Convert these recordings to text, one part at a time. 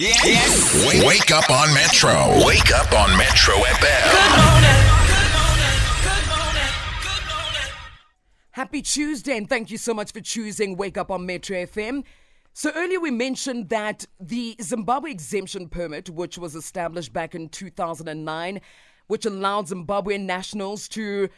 Yes. Wake up on Metro. Wake up on Metro FM. Good morning. Good morning. Good morning. Good morning. Happy Tuesday, and thank you so much for choosing Wake Up on Metro FM. So earlier we mentioned that the Zimbabwe Exemption Permit, which was established back in 2009, which allowed Zimbabwean nationals to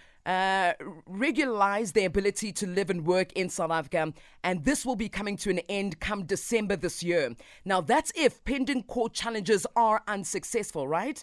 regularize their ability to live and work in South Africa. And this will be coming to an end come December this year. Now, that's if pending court challenges are unsuccessful, right?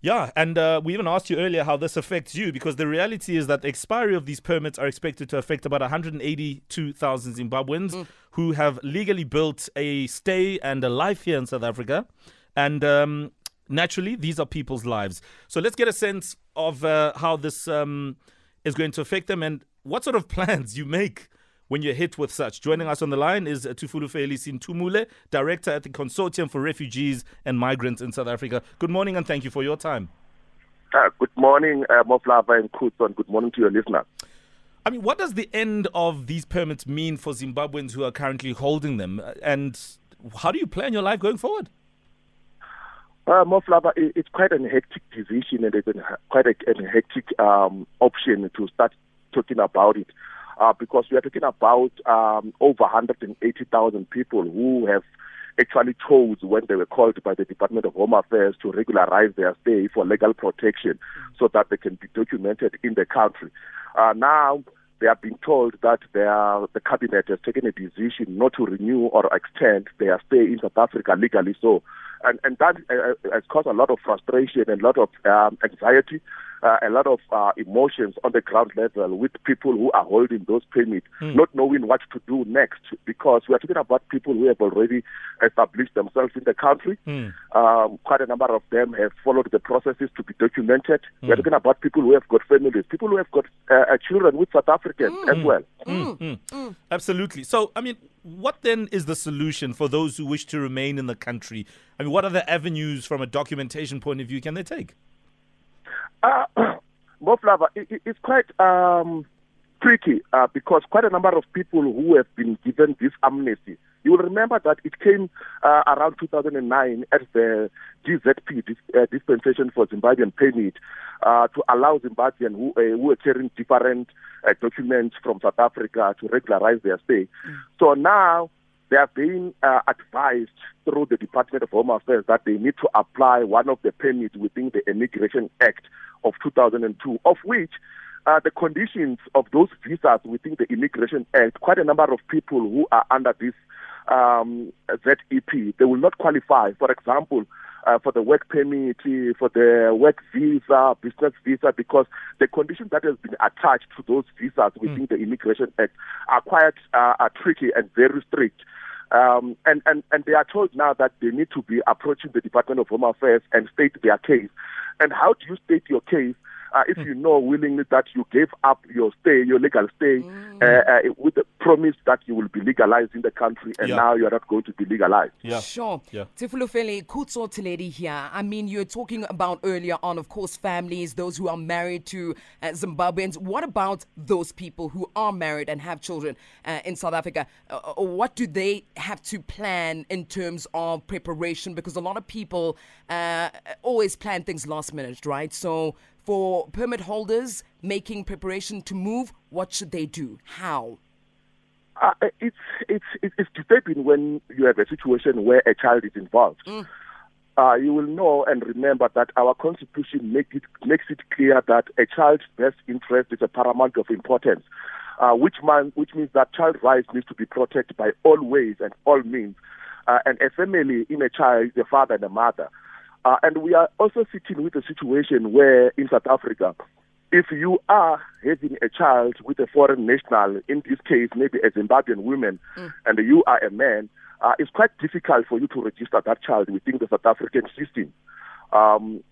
Yeah, and we even asked you earlier how this affects you, because the reality is that the expiry of these permits are expected to affect about 182,000 Zimbabweans who have legally built a stay and a life here in South Africa. And naturally, these are people's lives. So let's get a sense of how this is going to affect them and what sort of plans you make when you're hit with such. Joining us on the line is Thifulufheli Sinthumule, Director at the Consortium for Refugees and Migrants in South Africa. Good morning and thank you for your time. Good morning, Moflava and Kutson. Good morning to your listeners. I mean, what does the end of these permits mean for Zimbabweans who are currently holding them? And how do you plan your life going forward? Moflava, it's quite a hectic decision and it's quite a hectic option to start talking about it. Because we are talking about over 180,000 people who have actually chose when they were called by the Department of Home Affairs to regularize their stay for legal protection so that they can be documented in the country. Now, they have been told that the cabinet has taken a decision not to renew or extend their stay in South Africa legally. So, and that has caused a lot of frustration, a lot of anxiety, a lot of emotions on the ground level with people who are holding those permits, not knowing what to do next, because we are talking about people who have already established themselves in the country. Quite a number of them have followed the processes to be documented. We are talking about people who have got families, people who have got children with South Africans as well. Absolutely. So, I mean, what then is the solution for those who wish to remain in the country? I mean, what other avenues from a documentation point of view can they take? Moflava, it's quite tricky because quite a number of people who have been given this amnesty. You will remember that it came around 2009 at the GZP, Dispensation for Zimbabwean Permit, to allow Zimbabweans who are carrying different documents from South Africa to regularize their stay. So now they are being advised through the Department of Home Affairs that they need to apply one of the permits within the Immigration Act of 2002, of which the conditions of those visas within the Immigration Act, quite a number of people who are under this ZEP, they will not qualify, for example, for the work permit, for the work visa, business visa, because the conditions that has been attached to those visas within the Immigration Act are quite tricky and very strict. And they are told now that they need to be approaching the Department of Home Affairs and state their case. And how do you state your case if you know willingly that you gave up your stay, your legal stay, with the promise that you will be legalized in the country, and now you are not going to be legalized? Sure. Thifulufheli, Kutso Teledi here. I mean, you were talking about earlier on, of course, families, those who are married to Zimbabweans. What about those people who are married and have children in South Africa? What do they have to plan in terms of preparation? Because a lot of people always plan things last minute, right? So, for permit holders making preparation to move, what should they do? How? It's disturbing when you have a situation where a child is involved. You will know and remember that our constitution makes it clear that a child's best interest is a paramount of importance, which means that child rights needs to be protected by all ways and all means. And a family in a child is a father and a mother. And we are also sitting with a situation where in South Africa, if you are having a child with a foreign national, in this case maybe a Zimbabwean woman, and you are a man, it's quite difficult for you to register that child within the South African system.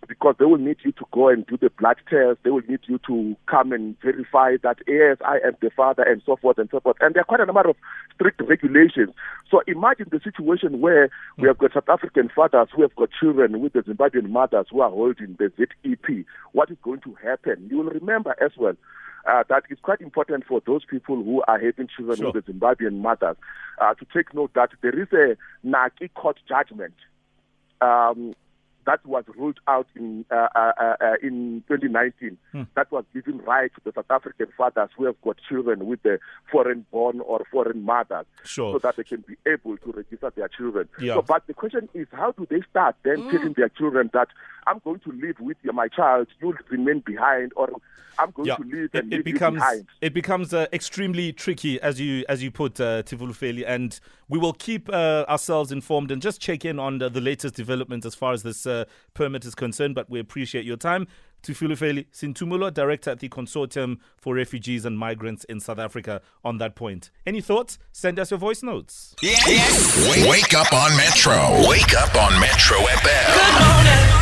Because they will need you to go and do the blood test. They will need you to come and verify that, yes, I am the father, and so forth and so forth. And there are quite a number of strict regulations. So imagine the situation where we have got South African fathers who have got children with the Zimbabwean mothers who are holding the ZEP. What is going to happen? You will remember as well that it's quite important for those people who are having children with the Zimbabwean mothers to take note that there is a Nagi court judgment that was ruled out in 2019. That was giving right to the South African fathers who have got children with the foreign-born or foreign mothers, so that they can be able to register their children. So, but the question is, how do they start then telling their children that I'm going to live with my child, you'll remain behind, or I'm going to live and leave you behind? It becomes extremely tricky, as you put, Thifulufheli, and we will keep ourselves informed and just check in on the latest developments as far as this permit is concerned, but we appreciate your time. Thifulufheli Sinthumule, Director at the Consortium for Refugees and Migrants in South Africa, on that point. Any thoughts? Send us your voice notes. Yes. Wake up on Metro. Wake up on Metro FM. Good morning.